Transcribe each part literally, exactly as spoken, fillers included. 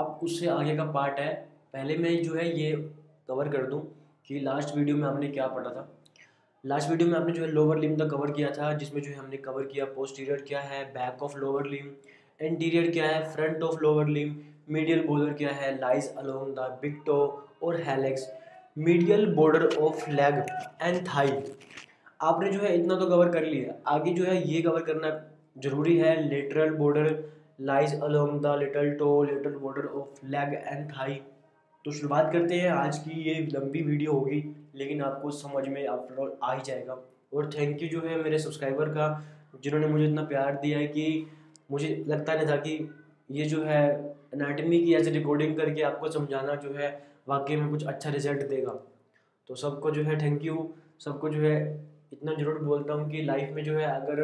अब उससे आगे का पार्ट है, पहले मैं जो है ये कवर कर दूं कि लास्ट वीडियो में हमने क्या पढ़ा था। लास्ट वीडियो में हमने जो है लोअर लिम्ब का कवर किया था, जिसमें जो है हमने कवर किया पोस्टीरियर क्या है, back of lower limb, interior क्या है, front of lower limb, medial border क्या है, lies along the big toe और hallux, medial border of leg and thigh. आपने जो है इतना तो कवर कर लिया, आगे जो है ये कवर करना जरूरी है, lateral border, lies along the little toe, little border of leg and thigh. तो शुरुआत करते हैं। आज की ये लंबी वीडियो होगी लेकिन आपको समझ में आफ्टर ऑल आ ही जाएगा। और थैंक यू जो है मेरे सब्सक्राइबर का, जिन्होंने मुझे इतना प्यार दिया है कि मुझे लगता नहीं था कि ये जो है एनाटमी की ऐसे रिकॉर्डिंग करके आपको समझाना जो है वाकई में कुछ अच्छा रिजल्ट देगा। तो सबको जो है थैंक यू, सबको जो है इतना ज़रूर बोलता हूँ कि लाइफ में जो है अगर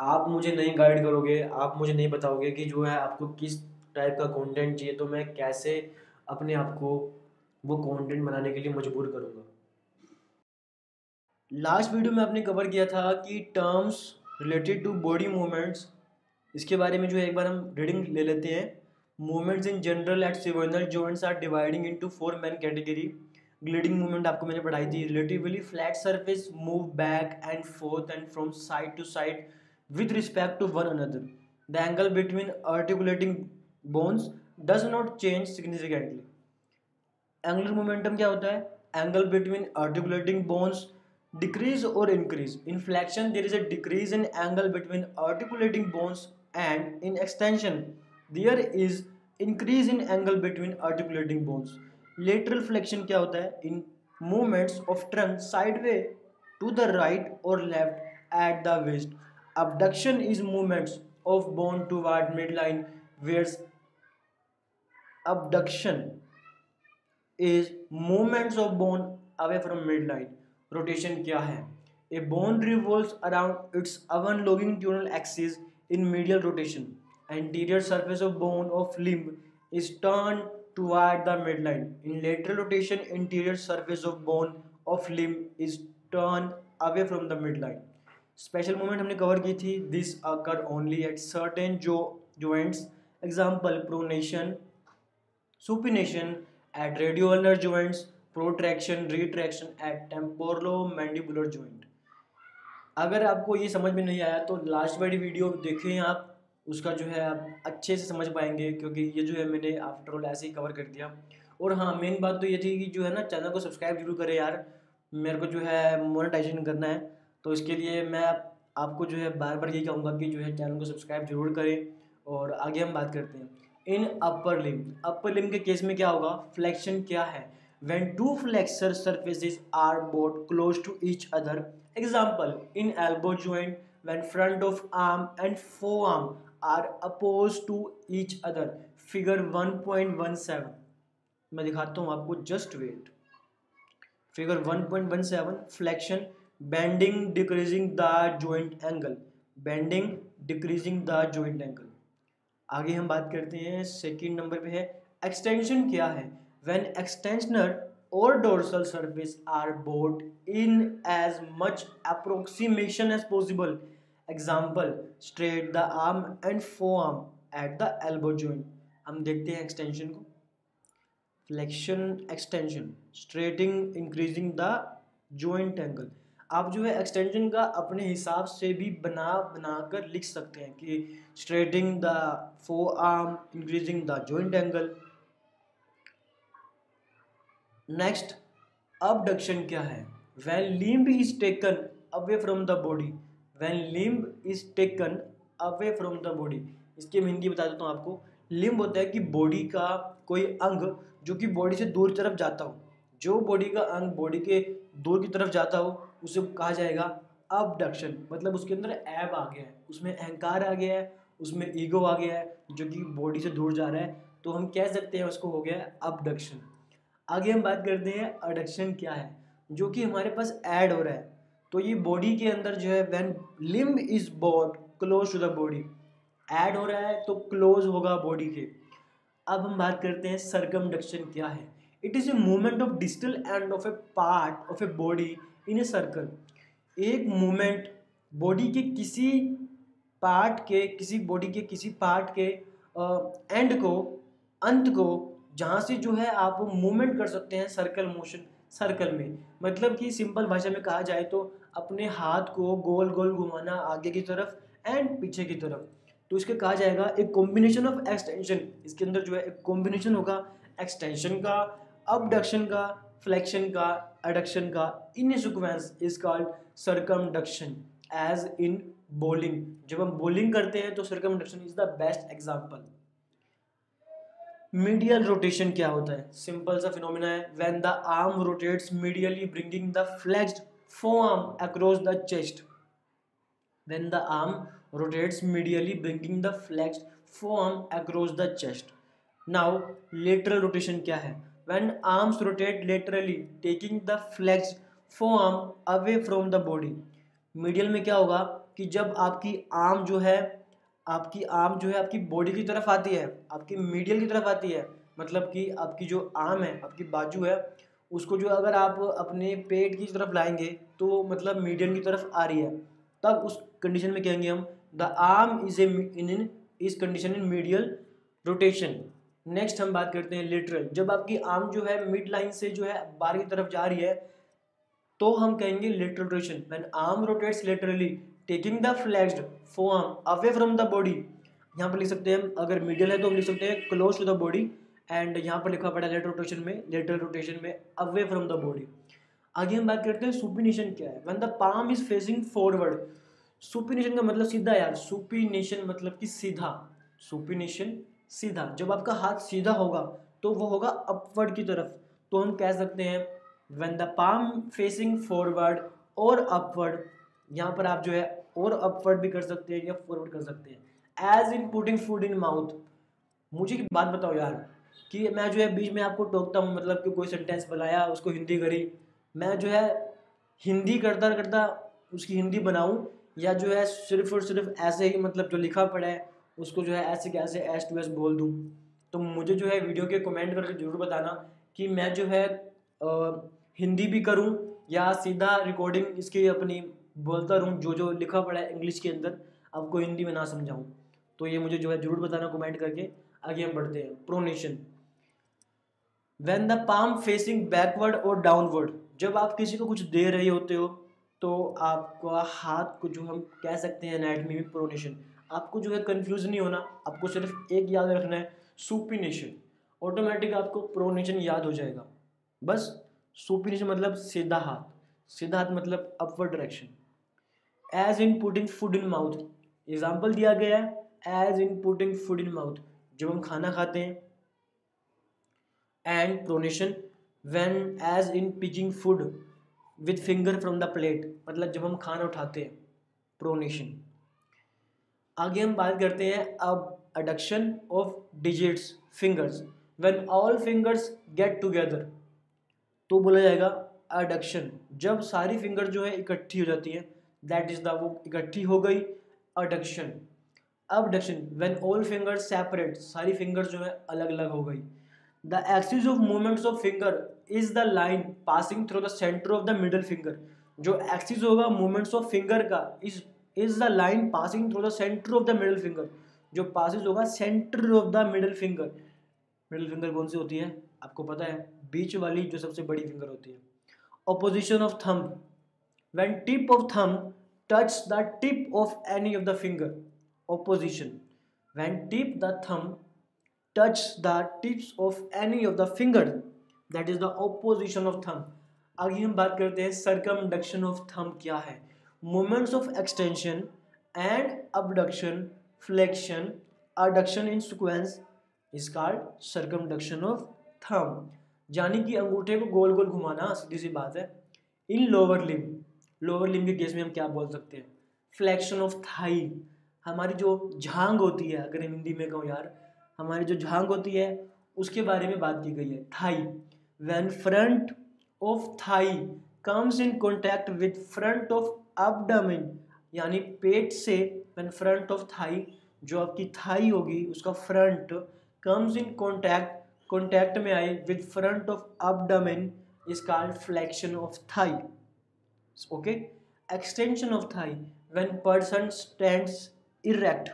आप मुझे नहीं गाइड करोगे, आप मुझे नहीं बताओगे कि जो है आपको किस टाइप का कॉन्टेंट चाहिए, तो मैं कैसे अपने आप को वो कंटेंट बनाने के लिए मजबूर करूँगा। लास्ट वीडियो में आपने कवर किया था कि terms related to body movements, इसके बारे में जो है एक बार हम रीडिंग ले लेते हैं। Movements in general at synovial joints are dividing into four main category. Gliding movement आपको मैंने पढ़ाई थी। Relatively flat surface move back and forth and from side to side with respect to one another. The angle between articulating bones does not change significantly. Angular momentum क्या होता है? Angle between articulating bones decrease और increase. In flexion there is a decrease in angle between articulating bones and in extension there is increase in angle between articulating bones. Lateral flexion क्या होता है? In movements of trunk side way to the right और left at the waist. Abduction is movements of bone toward mid line whereas abduction is movements of bone away from midline. Rotation क्या है? A bone revolves around its overlapping diagonal axis in medial rotation. Anterior surface of bone of limb is turned toward the midline. In lateral rotation, interior surface of bone of limb is turned away from the midline. Special movement हमने cover की थी. This occur only at certain joints. Example pronation, supination at radioulnar joints, protraction retraction at temporomandibular joint. अगर आपको ये समझ में नहीं आया तो लास्ट वाली वीडियो देखें आप, उसका जो है आप अच्छे से समझ पाएंगे, क्योंकि ये जो है मैंने आफ्टर ऑल ऐसे ही कवर कर दिया। और हाँ, मेन बात तो ये थी कि जो है ना चैनल को सब्सक्राइब जरूर करें यार, मेरे को जो है मोनेटाइजेशन करना है। तो इसके लिए मैं आपको जो है बार बार यही कहूँगा कि जो है चैनल को सब्सक्राइब जरूर करें। और आगे हम बात करते हैं in upper limb. Upper limb के केस में क्या होगा? फ्लैक्शन क्या है? When two flexor surfaces are both close to each other. Example in elbow joint when front of arm and forearm are oppose to each other. Figure one point one seven मैं दिखाता हूँ आपको, just wait. Figure one point one seven flexion bending decreasing the joint angle, bending decreasing the joint angle. आगे हम बात करते हैं second number पे है एक्सटेंशन क्या है? व्हेन एक्सटेंशनर और dorsal surface are both in as much approximation as possible. Example straight the arm and forearm at the elbow joint. हम देखते हैं एक्सटेंशन को, flexion extension, straightening increasing the joint angle. आप जो है एक्सटेंशन का अपने हिसाब से भी बना बना कर लिख सकते हैं कि straightening the forearm, increasing the joint angle. Next abduction क्या है? When limb is taken away from the body, when limb is taken away from the body. इसकी मैं हिंदी बता देता हूँ आपको। लिम्ब होता है कि बॉडी का कोई अंग जो कि बॉडी से दूर तरफ जाता हो, जो बॉडी का अंग बॉडी के दूर की तरफ जाता हो उसे कहा जाएगा अबडक्शन। मतलब उसके अंदर ऐब आ गया है, उसमें अहंकार आ गया है, उसमें ईगो आ गया है जो कि बॉडी से दूर जा रहा है, तो हम कह सकते हैं उसको हो गया है अबडक्शन। आगे हम बात करते हैं अडक्शन क्या है, जो कि हमारे पास ऐड हो रहा है। तो ये बॉडी के अंदर जो है when limb is both close to the body, add हो रहा है तो क्लोज होगा बॉडी के। अब हम बात करते हैं सरकमडक्शन क्या है? It is a movement of distal end of a part of a body in a circle. एक मूवमेंट बॉडी के किसी पार्ट के, किसी बॉडी के किसी पार्ट के एंड uh, को अंत को जहाँ से जो है आप वो मूवमेंट कर सकते हैं सर्कल मोशन, सर्कल में मतलब कि सिंपल भाषा में कहा जाए तो अपने हाथ को गोल गोल घुमाना आगे की तरफ एंड पीछे की तरफ। तो इसके कहा जाएगा एक कॉम्बिनेशन ऑफ एक्सटेंशन। इसके अंदर जो है एक कॉम्बिनेशन होगा एक्सटेंशन का, अबडक्शन का, फ्लेक्शन का, एडक्शन का। In sequence is called circumduction as in bowling. जब हम बॉलिंग करते हैं तो circumduction is the best example. Medial rotation क्या होता है? सिंपल सा फिनोमिना है when the arm rotates medially bringing the flexed forearm across the chest. When the arm rotates medially bringing the flexed forearm across the chest. Now lateral rotation क्या है? When arms rotate laterally taking the flexed forearm away from the body. Medial में क्या होगा कि जब आपकी arm जो है आपकी आर्म जो है आपकी बॉडी की तरफ आती है, आपकी मीडियल की तरफ आती है, मतलब कि आपकी जो आर्म है, आपकी बाजू है, उसको जो अगर आप अपने पेट की तरफ लाएंगे तो मतलब मीडियल की तरफ आ रही है, तब उस कंडीशन में कहेंगे हम the arm is a in in इस condition in medial rotation. Next हम बात करते हैं लेटरल। जब आपकी आर्म जो है मिड लाइन से जो है बाहर की तरफ जा रही है तो हम कहेंगे lateral rotation. When arm rotates laterally taking the flexed forearm away from the body. यहाँ पर लिख सकते हैं हम, अगर मीडियल है तो हम लिख सकते हैं close to the body, and यहाँ पर लिखा पड़ा है लेटरल रोटेशन में लेटरल रोटेशन में अवे फ्रॉम द बॉडी। आगे हम बात करते हैं सुपिनेशन क्या है। When the palm is facing forward. Supination का मतलब सीधा यार, सुपिनेशन मतलब कि सीधा, सुपिनेशन सीधा। जब आपका हाथ सीधा होगा तो वो होगा अपवर्ड की तरफ, तो हम कह सकते हैं when the palm facing forward और अपवर्ड। यहाँ पर आप जो है और अपवर्ड भी कर सकते हैं या फॉरवर्ड कर सकते हैं। As in putting food in mouth. मुझे एक बात बताओ यार कि मैं जो है बीच में आपको टोकता हूँ, मतलब कि कोई सेंटेंस बनाया उसको हिंदी करी, मैं जो है हिंदी करता करता उसकी हिंदी बनाऊँ या जो है सिर्फ और सिर्फ ऐसे ही मतलब जो लिखा पड़ा है उसको जो है ऐसे कैसे एस टू एस बोल दूँ। तो मुझे जो है वीडियो के कमेंट करके जरूर बताना कि मैं जो है आ, हिंदी भी करूँ या सीधा रिकॉर्डिंग इसकी अपनी बोलता रहूँ, जो जो लिखा पड़ा है इंग्लिश के अंदर आपको हिंदी में ना समझाऊँ। तो ये मुझे जो है जरूर बताना कमेंट करके। आगे हम बढ़ते हैं pronation. When the palm facing backward और डाउनवर्ड। जब आप किसी को कुछ दे रहे होते हो तो आपका हाथ को जो हम कह सकते हैं एनाटॉमी में प्रोनेशन। आपको जो है कंफ्यूज नहीं होना, आपको सिर्फ एक याद रखना है सुपिनेशन, ऑटोमेटिक आपको प्रोनेशन याद हो जाएगा। बस सुपिनेशन मतलब सीधा हाथ, सीधा हाथ मतलब upward direction. As in putting food in mouth, example दिया गया है as in putting food in mouth. जब हम खाना खाते हैं। And pronation when as in picking food with finger from the plate, मतलब जब हम खाना उठाते हैं प्रोनेशन। आगे हम बात करते हैं अब adduction of digits fingers. When all fingers get together तो बोला जाएगा एडक्शन। जब सारी फिंगर जो है इकट्ठी हो जाती है दैट इज द, वो इकट्ठी हो गई, adduction. Abduction when all fingers separate, सारी फिंगर जो है अलग अलग हो गई। The axis of movements of finger is the line passing through the centre of the middle finger. जो एक्सिस होगा मूवमेंट्स ऑफ फिंगर का is is the line passing through the centre of the middle finger. जो passes होगा centre of the middle finger. Middle finger कौन सी होती है आपको पता है, बीच वाली जो सबसे बड़ी फिंगर होती है। Opposition of thumb when tip of thumb touch the tip of any of the finger. Opposition when tip the thumb touch the tips of any of the finger that is the opposition of thumb. आगे हम बात करते हैं circumduction of thumb क्या है। Moments of extension and abduction, flexion, adduction in sequence is called circumduction of thumb. यानी कि अंगूठे को गोल गोल घुमाना, सीधी सी बात है। In lower limb, lower limb के केस में हम क्या बोल सकते हैं, फ्लेक्शन ऑफ थाई। हमारी जो झांग होती है, अगर हिंदी में कहूँ यार, हमारी जो झांग होती है उसके बारे में बात की गई है, thigh. When front of thigh comes in contact with front of abdomen, यानी पेट से व्हेन फ्रंट ऑफ थाई, जो आपकी थाई होगी उसका front comes in contact contact में आए with front of abdomen is called flexion of thigh. Okay. Extension of thigh when person stands erect,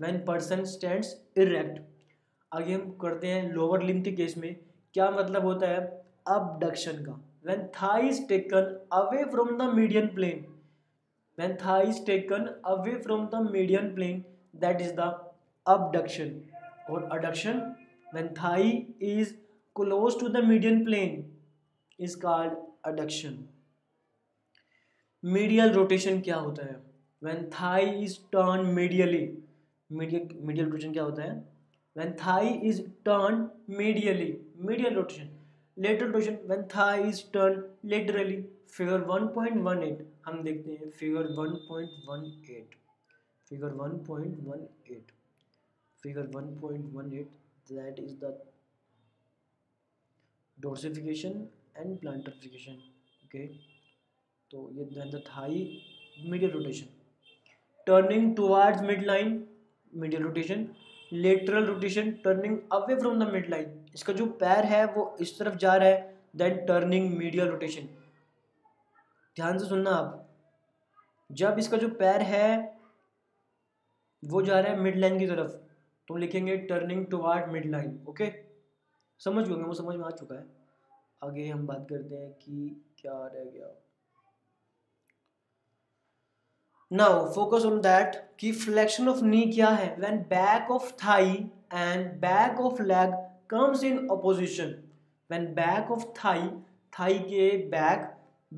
when person stands erect. आगे हम करते हैं लोअर लिम्ब के केस में क्या मतलब होता है अबडक्शन का। When thigh is taken away from the median plane, when thigh is taken away from the median plane that is the abduction. और adduction when thigh is close to the median plane is called adduction. Medial rotation क्या होता है? When thigh is turn medially, medial medial rotation क्या होता है? When thigh is turn medially, medial rotation. Lateral rotation when thigh is turn laterally. Figure one point one eight हम देखते हैं, figure one point one eight, figure one point one eight, figure one point one eight that is the dorsiflexion and plantarflexion. Okay, तो ये then the thigh medial rotation. Turning towards mid line medial rotation. Lateral rotation turning away from the mid line, इसका जो पैर है वो इस तरफ जा रहा है, दैन टर्निंग मीडियल रोटेशन। ध्यान से सुनना आप, जब इसका जो पैर है वो जा रहा है मिड लाइन की तरफ तो लिखेंगे turning toward mid line. Okay, समझ गए, वो समझ में आ चुका है। आगे हम बात करते हैं कि क्या रह गया। Now focus on that कि flexion of knee क्या है? When back of thigh and back of leg comes in opposition, when back of thigh, thigh के back,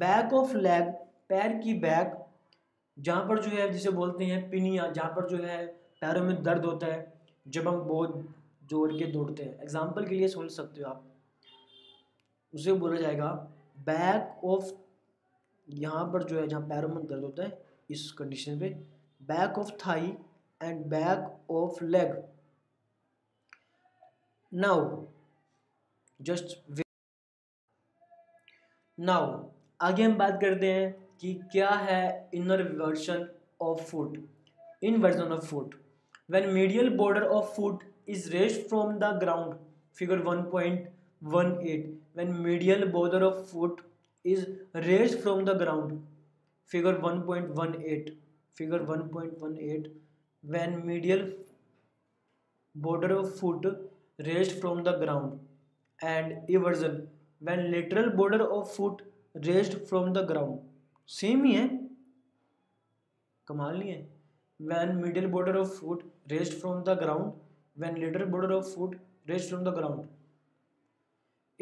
back of leg, पैर की back, जहाँ पर जो है जिसे बोलते हैं पिनिया, जहाँ पर जो है पैरों में दर्द होता है जब हम बहुत जोड़ के दौड़ते हैं। एग्जाम्पल के लिए सोच सकते हो आप, उसे बोला जाएगा बैक ऑफ, यहाँ पर जो है जहाँ पैरों में दर्द होता है इस कंडीशन पे, back of thigh and back of leg. Now just now आगे हम बात करते हैं कि क्या है inversion of foot. Inversion of foot when medial border of foot is raised from the ground, figure one point one eight, when medial border of foot is raised from the ground, figure one point one eight, figure one point one eight, when medial border of foot raised from the ground, and eversion when lateral border of foot raised from the ground। Same ही है, कमाल नहीं है। when medial border of foot raised from the ground, when lateral border of foot raised from the ground।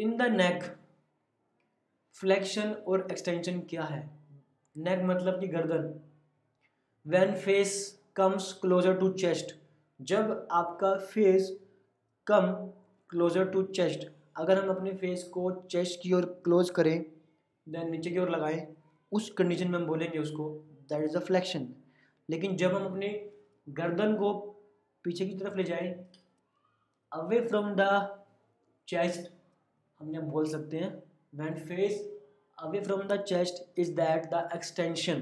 in the neck flexion और extension क्या है? नेक मतलब कि गर्दन। When face comes closer to chest, जब आपका face come closer to chest, अगर हम अपने फेस को चेस्ट की ओर क्लोज करें देन नीचे की ओर लगाएं, उस कंडीशन में हम बोलेंगे उसको दैट इज़ अ फ्लेक्शन। लेकिन जब हम अपने गर्दन को पीछे की तरफ ले जाएं अवे फ्रॉम द चेस्ट, हमने बोल सकते हैं when face away from the chest is that the extension।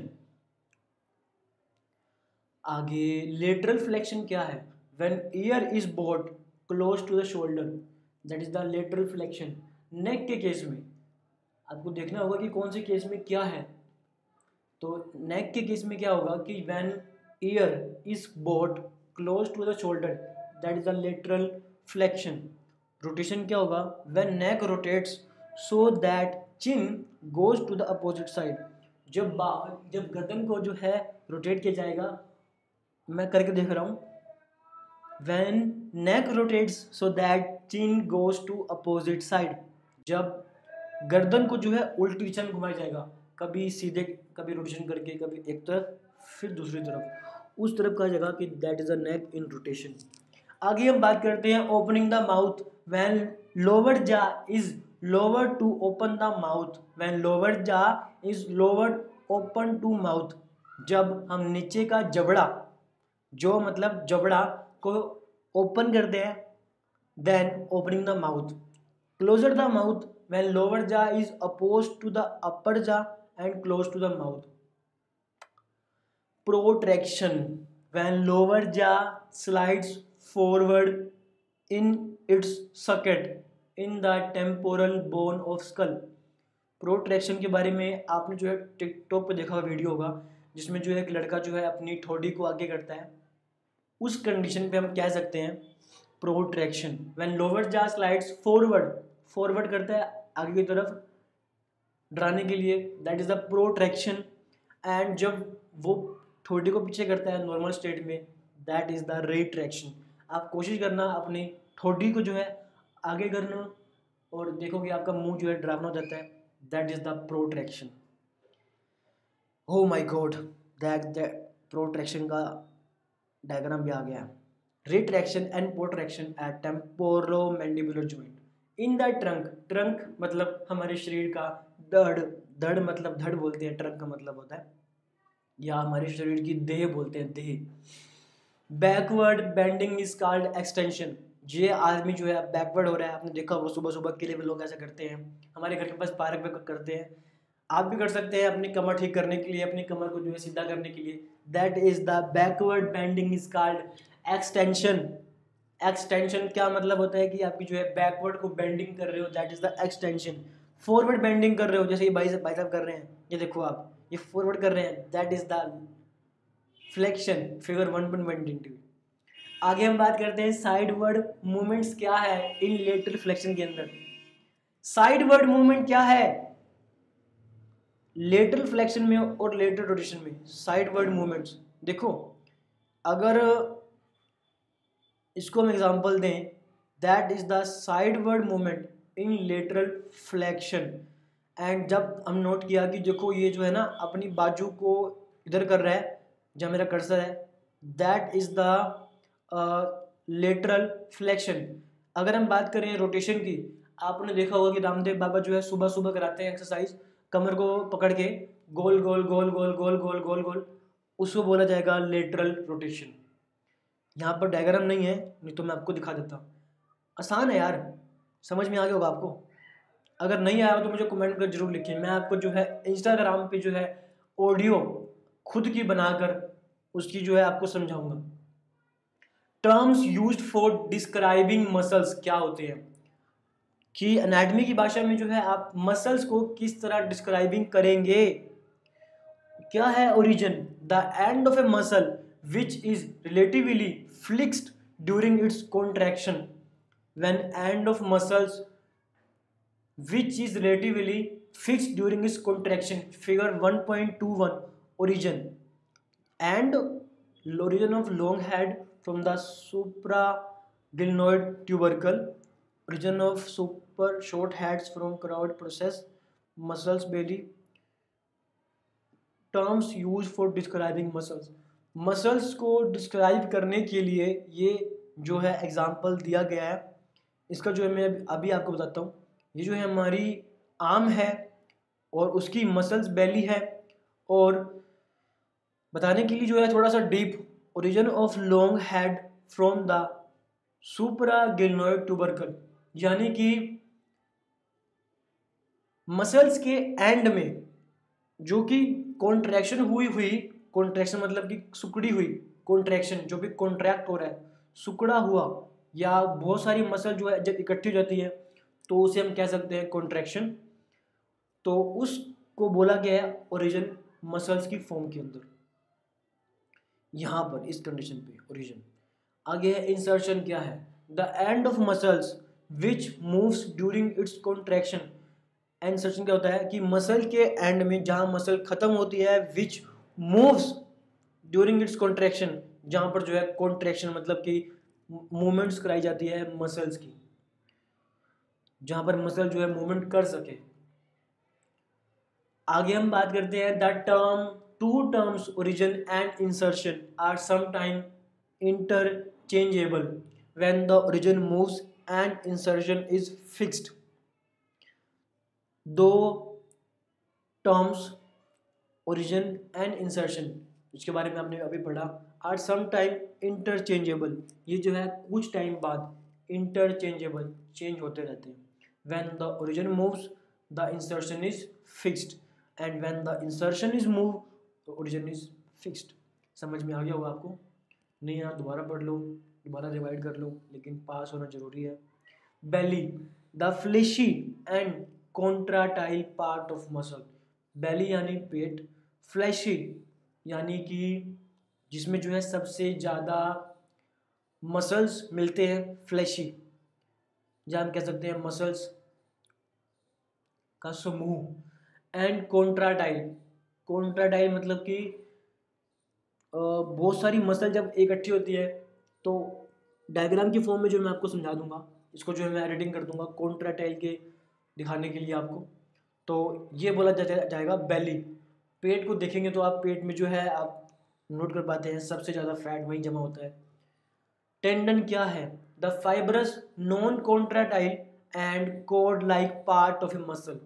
आगे lateral flexion क्या है? when ear is brought close to the shoulder that is the lateral flexion। neck के केस में आपको देखना होगा कि कौन से केस में क्या है, तो neck के केस में क्या होगा कि when ear is brought close to the shoulder that is the lateral flexion। rotation क्या होगा? when neck rotates so that chin goes to the opposite side, जब जब गर्दन को जो है रोटेट किया जाएगा, मैं करके देख रहा हूँ, when neck rotates so that chin goes to opposite side, जब गर्दन को जो है उल्टी दिशा में घुमाया जाएगा, कभी सीधे कभी रोटेशन करके कभी एक तरफ फिर दूसरी तरफ, उस तरफ कहा जाएगा कि that is the neck in rotation। आगे हम बात करते हैं opening the mouth when lower jaw is lower to open the mouth, when lower jaw is lowered open to mouth, जब हम नीचे का जबड़ा जो मतलब जबड़ा को ओपन करते हैं then opening the mouth। closer the mouth when lower jaw is opposed to the upper jaw and close to the mouth। protraction when lower jaw slides forward in its socket in the temporal bone of skull. Protraction के बारे में आपने जो है TikTok पर देखा हुआ video होगा जिसमें जो है एक लड़का जो है अपनी ठोड़ी को आगे करता है, उस कंडीशन पे हम कह सकते हैं protraction. When lower jaw slides forward, forward करता है आगे की तरफ ड्राने के लिए, that is the protraction. And जब वो ठोड़ी को पीछे करता है नॉर्मल स्टेट में, दैट इज द रिट्रैक्शन। आप कोशिश करना अपनी ठोड़ी को जो है आगे करना और देखोगे आपका मुंह जो है ड्रावना हो जाता है, that is the protraction. Oh my god, that that protraction का डायग्राम भी आ गया। Retraction and protraction at temporomandibular joint in the trunk. Trunk मतलब हमारे शरीर का धड़, धड़ मतलब धड़ बोलते हैं, ट्रंक का मतलब होता है, या हमारे शरीर की देह बोलते हैं, देह। Backward bending is called extension. ये आदमी जो है बैकवर्ड हो रहा है, आपने देखा वो सुबह सुबह किले में लोग ऐसा करते हैं, हमारे घर के पास पार्क में करते हैं, आप भी कर सकते हैं अपनी कमर ठीक करने के लिए, अपनी कमर को जो है सीधा करने के लिए, that is the backward bending is called extension. Extension क्या मतलब होता है कि आपकी जो है बैकवर्ड को बेंडिंग कर रहे हो, that is the extension. Forward bending कर रहे हो, जैसे ये भाई भाई साहब कर रहे हैं, ये देखो आप ये फॉरवर्ड कर रहे हैं, that is the flexion, figure one point one two. आगे हम बात करते हैं साइडवर्ड मूवमेंट्स क्या है इन लेटरल फ्लेक्शन के अंदर। साइडवर्ड मूवमेंट क्या है लेटरल फ्लेक्शन में और लेटरल रोटेशन में? साइडवर्ड मूवमेंट्स देखो, अगर इसको हम एग्जांपल दें, that is the sideward movement in lateral flexion. And जब हम नोट किया कि देखो ये जो है ना अपनी बाजू को इधर कर रहा है जहाँ मेरा कर्सर है, that is the lateral flexion. अगर हम बात करें रोटेशन की, आपने देखा होगा कि रामदेव बाबा जो है सुबह सुबह कराते हैं एक्सरसाइज, कमर को पकड़ के गोल गोल गोल गोल गोल गोल गोल गोल, उसको बोला जाएगा लेटरल रोटेशन। यहाँ पर डायग्राम नहीं है, नहीं तो मैं आपको दिखा देता हूँ, आसान है यार, समझ में आ गया होगा आपको। अगर नहीं आया हो तो मुझे कमेंट कर जरूर लिखिए, मैं आपको जो है इंस्टाग्राम पे जो है ऑडियो खुद की बनाकर उसकी जो है आपको समझाऊंगा। Terms used for describing muscles क्या होते हैं, कि एनाटॉमी की भाषा में जो है आप मसल्स को किस तरह डिस्क्राइबिंग करेंगे। क्या है origin? The end of a muscle which is relatively fixed during its contraction. When end of muscles which is relatively fixed during its contraction, figure one point two one. Origin and origin of long head from the supraglenoid tubercle. Origin of super short heads from crowd process muscles belly. Terms use for describing muscles, muscles को describe करने के लिए ये जो है example दिया गया है। इसका जो है मैं अभी आपको बताता हूँ, ये जो है हमारी आम है और उसकी मसल्स बेली है, और बताने के लिए जो है थोड़ा सा deep. Origin of long head from the supraglenoid tubercle, यानी कि मसल्स के एंड में जो कि कॉन्ट्रैक्शन हुई हुई कॉन्ट्रैक्शन मतलब कि सुकड़ी हुई, कॉन्ट्रैक्शन जो भी कॉन्ट्रैक्ट हो रहा है, सुकड़ा हुआ, या बहुत सारी मसल जो है जब इकट्ठी हो जाती है तो उसे हम कह सकते हैं कॉन्ट्रैक्शन। तो उसको बोला गया है ओरिजिन मसल्स की फॉर्म के अंदर, यहाँ पर इस कंडीशन पे ओरिजिन। आगे है इंसर्शन, क्या है? The end of muscles which moves during its contraction. Insertion क्या होता है कि मसल के एंड में जहाँ मसल खत्म होती है, which moves during its contraction, जहाँ पर जो है कॉन्ट्रैक्शन मतलब कि मूवमेंट्स कराई जाती है मसल्स की, जहाँ पर मसल जो है मूवमेंट कर सके। आगे हम बात करते हैं the term, two terms origin and insertion are sometimes interchangeable when the origin moves and insertion is fixed. दो terms origin and insertion जिसके बारे में आपने अभी पढ़ा, are sometimes interchangeable, ये जो है कुछ टाइम बाद interchangeable change होते रहते हैं। when the origin moves the insertion is fixed and when the insertion is moved तो ओरिजिन इज फिक्स्ड। समझ में आ गया होगा आपको, नहीं आप दोबारा पढ़ लो, दोबारा रिवाइड कर लो, लेकिन पास होना जरूरी है। Belly, the fleshy and contractile part of muscle. Belly यानी पेट, फ्लेशी यानी कि जिसमें जो है सबसे ज़्यादा मसल्स मिलते हैं फ्लैशी, जहाँ हम कह सकते हैं मसल्स का समूह। एंड कॉन्ट्राटाइल, कॉन्ट्राटाइल मतलब कि बहुत सारी मसल जब इकट्ठी होती है तो डायग्राम की फॉर्म में जो मैं आपको समझा दूंगा, इसको जो है मैं एडिटिंग कर दूंगा कॉन्ट्राटाइल के दिखाने के लिए आपको। तो ये बोला जाएगा बेली। पेट को देखेंगे तो आप पेट में जो है आप नोट कर पाते हैं सबसे ज़्यादा फैट वहीं जमा होता है। टेंडन क्या है? The fibrous non contractile and cord like part of a muscle.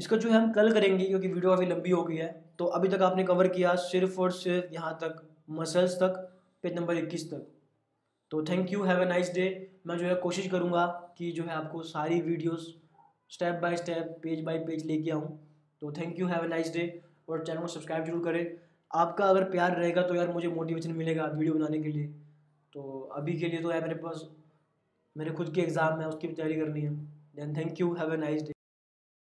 इसको जो है हम कल करेंगे क्योंकि वीडियो काफ़ी लंबी हो गई है। तो अभी तक आपने कवर किया सिर्फ और सिर्फ यहाँ तक, मसल्स तक, पेज नंबर इक्कीस तक। तो thank you, have a nice day. मैं जो है कोशिश करूँगा कि जो है आपको सारी videos step by step, page by page लेके आऊँ। तो thank you, have a nice day. और चैनल को सब्सक्राइब जरूर करें। आपका अगर प्यार रहेगा तो यार मुझे मोटिवेशन मिलेगा वीडियो बनाने के लिए। तो अभी के लिए तो यार मेरे पास मेरे खुद के एग्ज़ाम है, उसकी तैयारी करनी है। Then thank you, have a nice day.